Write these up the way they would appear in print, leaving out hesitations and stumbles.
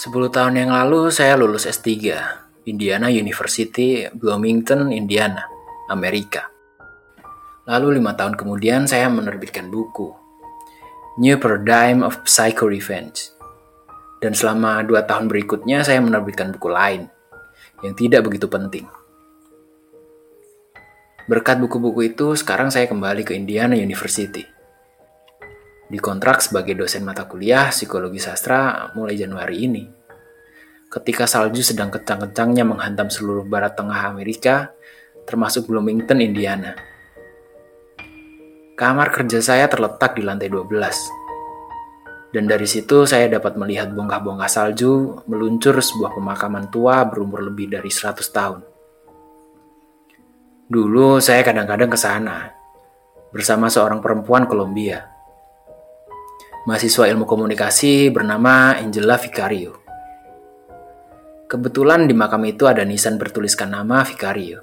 10 tahun yang lalu saya lulus S3, Indiana University, Bloomington, Indiana, Amerika. Lalu 5 tahun kemudian saya menerbitkan buku, New Paradigm of Psycho-Revenge. Dan selama 2 tahun berikutnya saya menerbitkan buku lain, yang tidak begitu penting. Berkat buku-buku itu, sekarang saya kembali ke Indiana University. Dikontrak sebagai dosen mata kuliah psikologi sastra mulai Januari ini. Ketika salju sedang kencang-kencangnya menghantam seluruh barat tengah Amerika, termasuk Bloomington, Indiana. Kamar kerja saya terletak di lantai 12. Dan dari situ saya dapat melihat bongkah-bongkah salju meluncur sebuah pemakaman tua berumur lebih dari 100 tahun. Dulu saya kadang-kadang ke sana bersama seorang perempuan Kolombia. Mahasiswa ilmu komunikasi bernama Angela Vicario. Kebetulan di makam itu ada nisan bertuliskan nama Vicario.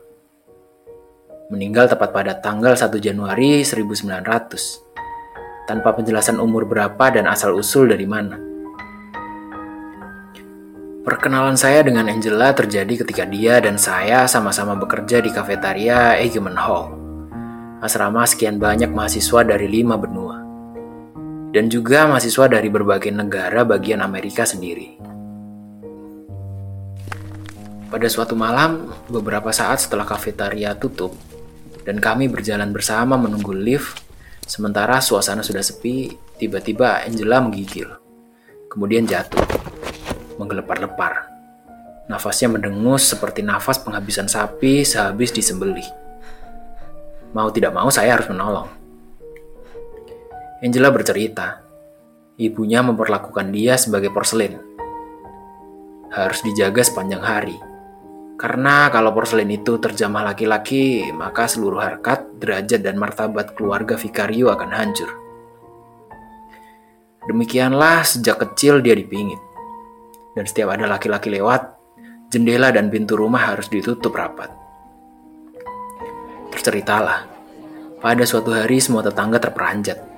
Meninggal tepat pada tanggal 1 Januari 1900, tanpa penjelasan umur berapa dan asal-usul dari mana. Perkenalan saya dengan Angela terjadi ketika dia dan saya sama-sama bekerja di kafetaria Eigenmann Hall, asrama sekian banyak mahasiswa dari 5 benua. Dan juga mahasiswa dari berbagai negara bagian Amerika sendiri. Pada suatu malam, beberapa saat setelah kafetaria tutup, dan kami berjalan bersama menunggu lift, sementara suasana sudah sepi, tiba-tiba Angela menggigil. Kemudian jatuh, menggelepar-lepar. Nafasnya mendengus seperti nafas penghabisan sapi sehabis disembelih. Mau tidak mau saya harus menolong. Angela bercerita, ibunya memperlakukan dia sebagai porselen. Harus dijaga sepanjang hari, karena kalau porselen itu terjamah laki-laki, maka seluruh harkat, derajat, dan martabat keluarga Vicario akan hancur. Demikianlah sejak kecil dia dipingit, dan setiap ada laki-laki lewat, jendela dan pintu rumah harus ditutup rapat. Terceritalah, pada suatu hari semua tetangga terperanjat,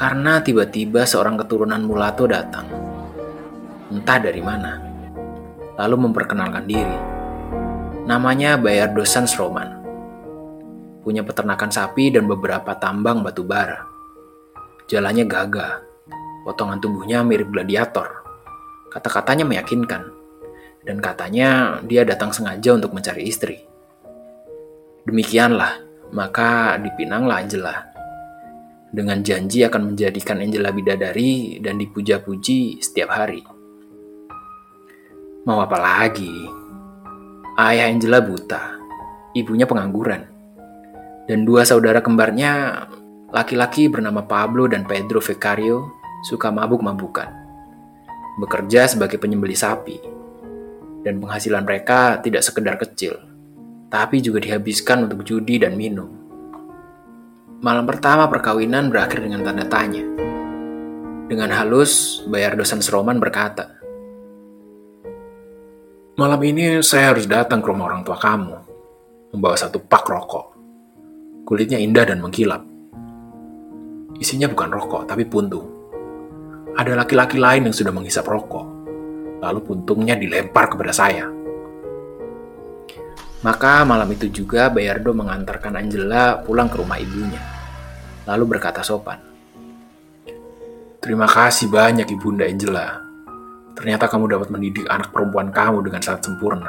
karena tiba-tiba seorang keturunan mulato datang, entah dari mana, lalu memperkenalkan diri. Namanya Bayardo San Román, punya peternakan sapi dan beberapa tambang batu bara. Jalannya gagah, potongan tubuhnya mirip gladiator, kata-katanya meyakinkan, dan katanya dia datang sengaja untuk mencari istri. Demikianlah, maka dipinanglah Angela. Dengan janji akan menjadikan Angela bidadari dan dipuja-puji setiap hari. Mau apa lagi? Ayah Angela buta, ibunya pengangguran, dan 2 saudara kembarnya, laki-laki bernama Pablo dan Pedro Vicario, suka mabuk-mabukan, bekerja sebagai penyembelih sapi, dan penghasilan mereka tidak sekedar kecil, tapi juga dihabiskan untuk judi dan minum. Malam pertama perkawinan berakhir dengan tanda tanya. Dengan halus, Bayardo San Román berkata, "Malam ini saya harus datang ke rumah orang tua kamu, membawa 1 pak rokok. Kulitnya indah dan mengkilap. Isinya bukan rokok, tapi puntung. Ada laki-laki lain yang sudah menghisap rokok, lalu puntungnya dilempar kepada saya." Maka malam itu juga Bayardo mengantarkan Angela pulang ke rumah ibunya, lalu berkata sopan, "Terima kasih banyak Ibunda Angela, ternyata kamu dapat mendidik anak perempuan kamu dengan sangat sempurna."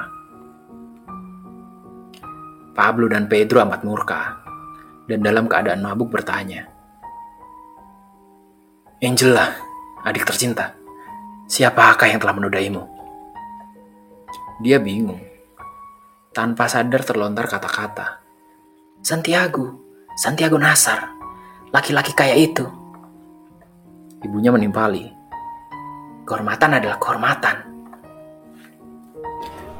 Pablo dan Pedro amat murka, dan dalam keadaan mabuk bertanya, "Angela, adik tercinta, siapakah yang telah menodaimu?" Dia bingung. Tanpa sadar terlontar kata-kata, Santiago Nasar, laki-laki kaya itu." Ibunya menimpali, "Kehormatan adalah kehormatan."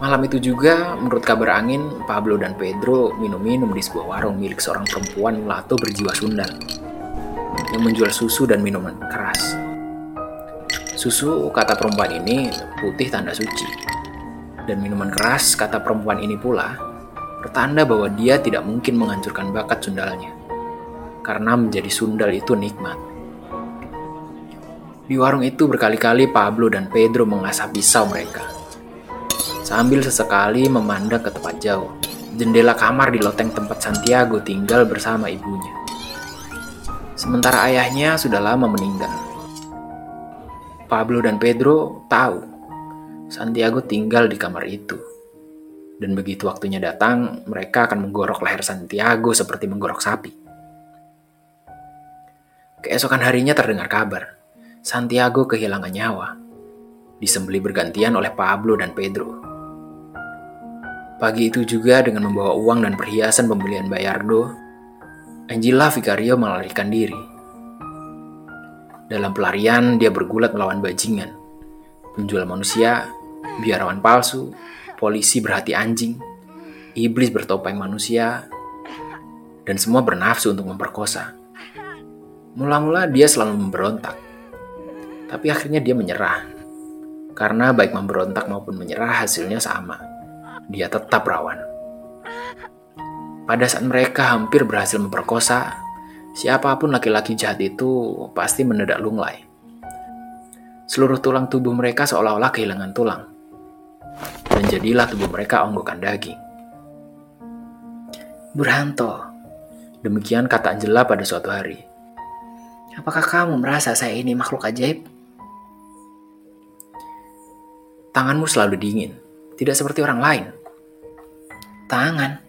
Malam itu juga, menurut kabar angin, Pablo dan Pedro minum-minum di sebuah warung milik seorang perempuan mulato berjiwa Sunda yang menjual susu dan minuman keras. Susu, kata perempuan ini, putih tanda suci. Dan minuman keras, kata perempuan ini pula, pertanda bahwa dia tidak mungkin menghancurkan bakat sundalnya, karena menjadi sundal itu nikmat. Di warung itu berkali-kali Pablo dan Pedro mengasah pisau mereka. Sambil sesekali memandang ke tempat jauh, jendela kamar di loteng tempat Santiago tinggal bersama ibunya. Sementara ayahnya sudah lama meninggal. Pablo dan Pedro tahu Santiago tinggal di kamar itu. Dan begitu waktunya datang, mereka akan menggorok leher Santiago seperti menggorok sapi. Keesokan harinya terdengar kabar. Santiago kehilangan nyawa, disembelih bergantian oleh Pablo dan Pedro. Pagi itu juga dengan membawa uang dan perhiasan pembelian Bayardo, Angela Vicario melarikan diri. Dalam pelarian, dia bergulat melawan bajingan, penjual manusia, biarawan palsu, polisi berhati anjing, iblis bertopeng manusia, dan semua bernafsu untuk memperkosa. Mula-mula dia selalu memberontak. Tapi akhirnya dia menyerah. Karena baik memberontak maupun menyerah hasilnya sama. Dia tetap rawan. Pada saat mereka hampir berhasil memperkosa, siapapun laki-laki jahat itu pasti menedak lunglai. Seluruh tulang tubuh mereka seolah-olah kehilangan tulang. Dan jadilah tubuh mereka onggokan daging. Burhanto, demikian kata Angela pada suatu hari. Apakah kamu merasa saya ini makhluk ajaib? Tanganmu selalu dingin, tidak seperti orang lain. Tangan?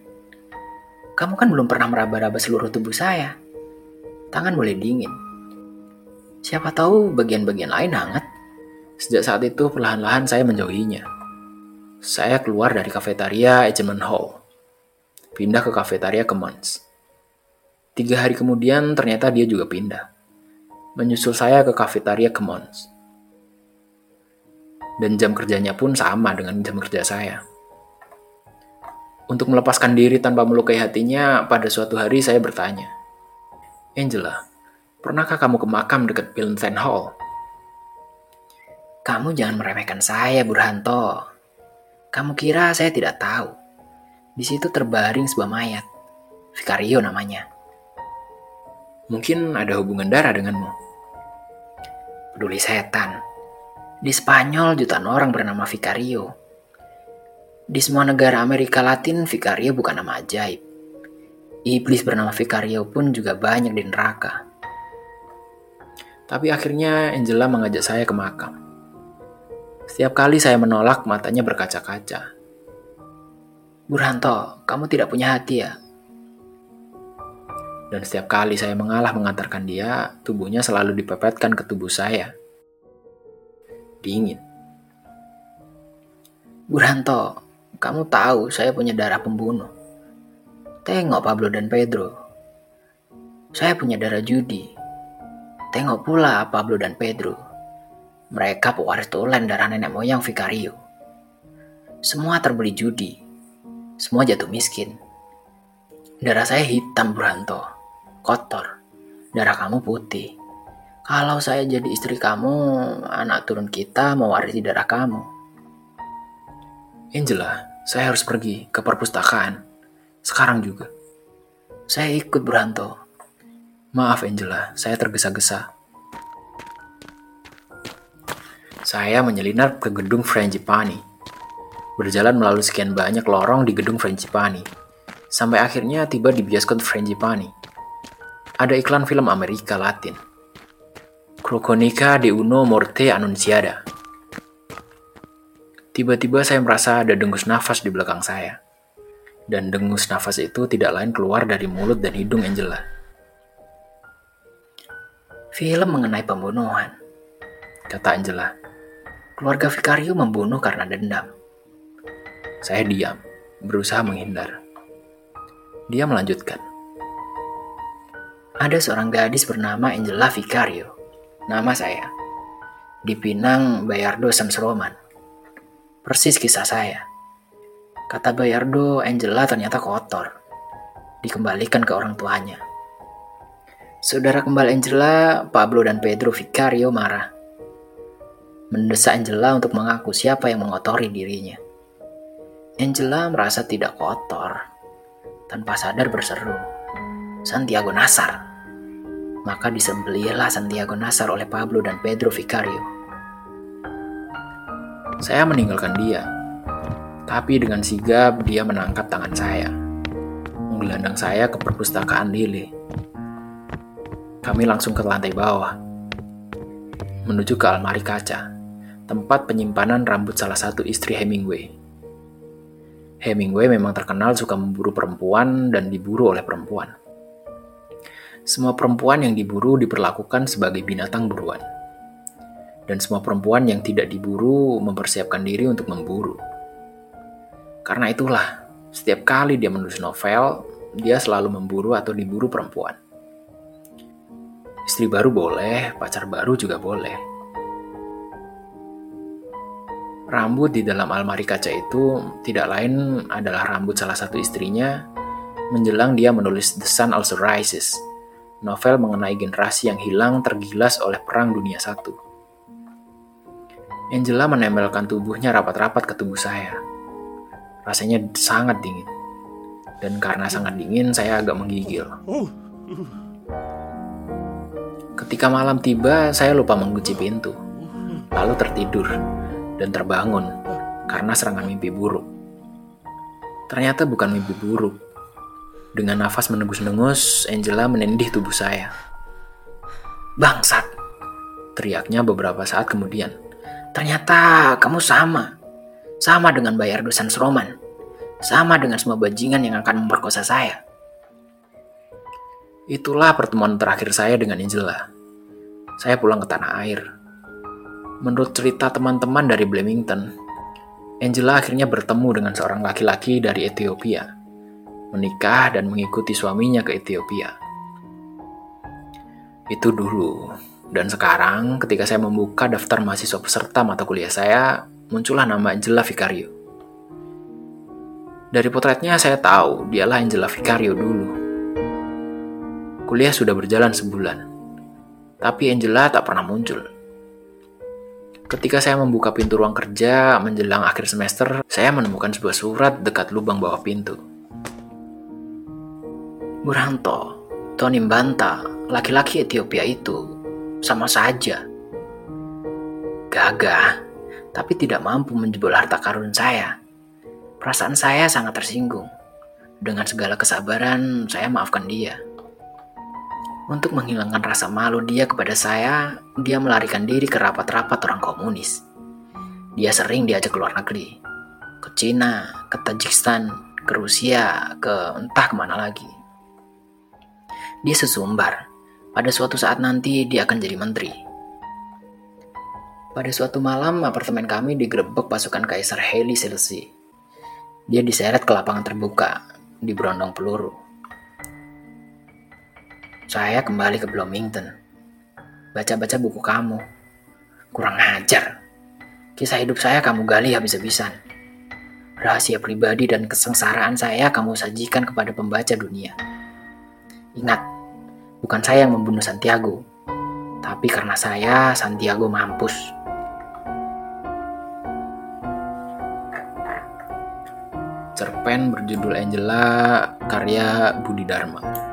Kamu kan belum pernah meraba-raba seluruh tubuh saya. Tangan boleh dingin. Siapa tahu bagian-bagian lain hangat. Sejak saat itu perlahan-lahan saya menjauhinya. Saya keluar dari kafetaria Edgemont Hall. Pindah ke kafetaria Kemens. 3 hari kemudian ternyata dia juga pindah. Menyusul saya ke kafetaria Kemens. Dan jam kerjanya pun sama dengan jam kerja saya. Untuk melepaskan diri tanpa melukai hatinya, pada suatu hari saya bertanya, Angela, pernahkah kamu ke makam dekat Filton Hall? Kamu jangan meremehkan saya, Burhanto. Kamu kira saya tidak tahu? Di situ terbaring sebuah mayat. Vicario namanya. Mungkin ada hubungan darah denganmu. Peduli setan. Di Spanyol jutaan orang bernama Vicario. Di semua negara Amerika Latin, Vicario bukan nama ajaib. Iblis bernama Vicario pun juga banyak di neraka. Tapi akhirnya Angela mengajak saya ke makam. Setiap kali saya menolak, matanya berkaca-kaca. Burhanto, kamu tidak punya hati ya? Dan setiap kali saya mengalah mengantarkan dia, tubuhnya selalu dipepetkan ke tubuh saya. Dingin. Burhanto, kamu tahu saya punya darah pembunuh. Tengok Pablo dan Pedro. Saya punya darah judi. Tengok pula Pablo dan Pedro. Mereka pewaris tulen darah nenek moyang Vicario. Semua terbeli judi. Semua jatuh miskin. Darah saya hitam, Burhanto. Kotor. Darah kamu putih. Kalau saya jadi istri kamu, anak turun kita mewarisi darah kamu. Angela, saya harus pergi ke perpustakaan. Sekarang juga. Saya ikut, Burhanto. Maaf, Angela, saya tergesa-gesa. Saya menyelinap ke gedung Frangipani. Berjalan melalui sekian banyak lorong di gedung Frangipani. Sampai akhirnya tiba di bioskop Frangipani. Ada iklan film Amerika Latin. Crónica de una muerte anunciada. Tiba-tiba saya merasa ada dengus nafas di belakang saya. Dan dengus nafas itu tidak lain keluar dari mulut dan hidung Angela. Film mengenai pembunuhan, kata Angela. Keluarga Vicario membunuh karena dendam. Saya diam, berusaha menghindar. Dia melanjutkan. Ada seorang gadis bernama Angela Vicario. Nama saya, dipinang Bayardo San Román. Persis kisah saya. Kata Bayardo, Angela ternyata kotor. Dikembalikan ke orang tuanya. Saudara kembar Angela, Pablo dan Pedro Vicario marah. Mendesak Angela untuk mengaku siapa yang mengotori dirinya. Angela merasa tidak kotor. Tanpa sadar berseru, Santiago Nasar. maka disembelihlah Santiago Nasar oleh Pablo dan Pedro Vicario. Saya meninggalkan dia, tapi dengan sigap dia menangkap tangan saya, menggelandang saya ke perpustakaan Lili. Kami langsung ke lantai bawah, menuju ke almari kaca, tempat penyimpanan rambut salah satu istri Hemingway. Hemingway memang terkenal suka memburu perempuan dan diburu oleh perempuan. Semua perempuan yang diburu diperlakukan sebagai binatang buruan. Dan semua perempuan yang tidak diburu mempersiapkan diri untuk memburu. Karena itulah, setiap kali dia menulis novel, dia selalu memburu atau diburu perempuan. Istri baru boleh, pacar baru juga boleh. Rambut di dalam almari kaca itu tidak lain adalah rambut salah satu istrinya menjelang dia menulis The Sun Also Rises, novel mengenai generasi yang hilang tergilas oleh Perang Dunia I. Angela menempelkan tubuhnya rapat-rapat ke tubuh saya. Rasanya sangat dingin. Dan karena sangat dingin, saya agak menggigil. Ketika malam tiba, saya lupa mengunci pintu, lalu tertidur dan terbangun karena serangan mimpi buruk. Ternyata bukan mimpi buruk. Dengan nafas menengus-nengus, Angela menendih tubuh saya. "Bangsat!" teriaknya beberapa saat kemudian. "Ternyata kamu sama dengan Bayardo San Román, sama dengan semua bajingan yang akan memperkosa saya." Itulah pertemuan terakhir saya dengan Angela. Saya pulang ke tanah air. Menurut cerita teman-teman dari Bloomington, Angela akhirnya bertemu dengan seorang laki-laki dari Ethiopia, menikah dan mengikuti suaminya ke Ethiopia. Itu dulu. Dan sekarang, ketika saya membuka daftar mahasiswa peserta mata kuliah saya, muncullah nama Angela Vicario. Dari potretnya saya tahu dialah Angela Vicario dulu. Kuliah sudah berjalan sebulan, tapi Angela tak pernah muncul. Ketika saya membuka pintu ruang kerja menjelang akhir semester, saya menemukan sebuah surat dekat lubang bawah pintu. "Burhanto, Tony Mbanta, laki-laki Ethiopia itu, sama saja. Gagah, tapi tidak mampu menjebol harta karun saya. Perasaan saya sangat tersinggung. Dengan segala kesabaran, saya maafkan dia. Untuk menghilangkan rasa malu dia kepada saya, dia melarikan diri ke rapat-rapat orang komunis. Dia sering diajak ke luar negeri, ke Cina, ke Tajikistan, ke Rusia, ke entah kemana lagi. Dia sesumbar, pada suatu saat nanti dia akan jadi menteri. Pada suatu malam, apartemen kami digerebek pasukan Kaisar Haile Selassie. Dia diseret ke lapangan terbuka, di berondong peluru. Saya kembali ke Bloomington. Baca-baca buku kamu. Kurang ajar. Kisah hidup saya kamu gali habis-habisan. Rahasia pribadi dan kesengsaraan saya kamu sajikan kepada pembaca dunia. Ingat, bukan saya yang membunuh Santiago, tapi karena saya, Santiago mampus." Cerpen berjudul Angela, karya Budidharma.